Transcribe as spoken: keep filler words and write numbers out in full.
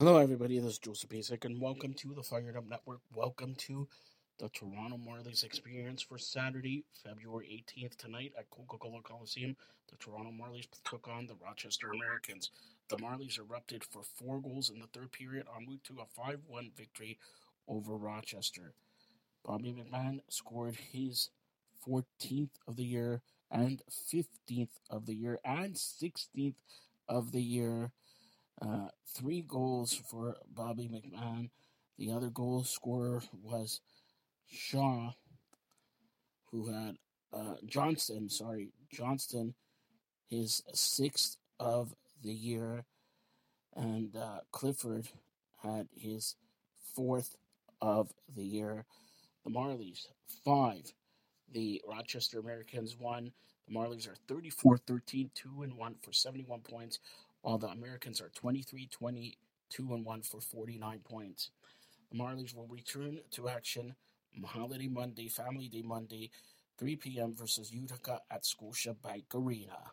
Hello everybody, this is Joseph Asik, and welcome to the Fired Up Network. Welcome to the Toronto Marlies experience for Saturday, February eighteenth, tonight at Coca-Cola Coliseum. The Toronto Marlies took on the Rochester Americans. The Marlies erupted for four goals in the third period en route to a five one victory over Rochester. Bobby McMahon scored his fourteenth of the year and fifteenth of the year and sixteenth of the year. Uh, three goals for Bobby McMahon. The other goal scorer was Shaw, who had uh, Johnston, sorry, Johnston, his sixth of the year, and uh, Clifford had his fourth of the year. The Marlies, five. The Rochester Americans, one. The Marlies are thirty-four thirteen, two and one for seventy-one points, while the Americans are twenty-three twenty, two and one for forty-nine points. The Marlies will return to action Holiday Monday, Family Day Monday, three p.m. versus Utica at Scotia Bank Arena.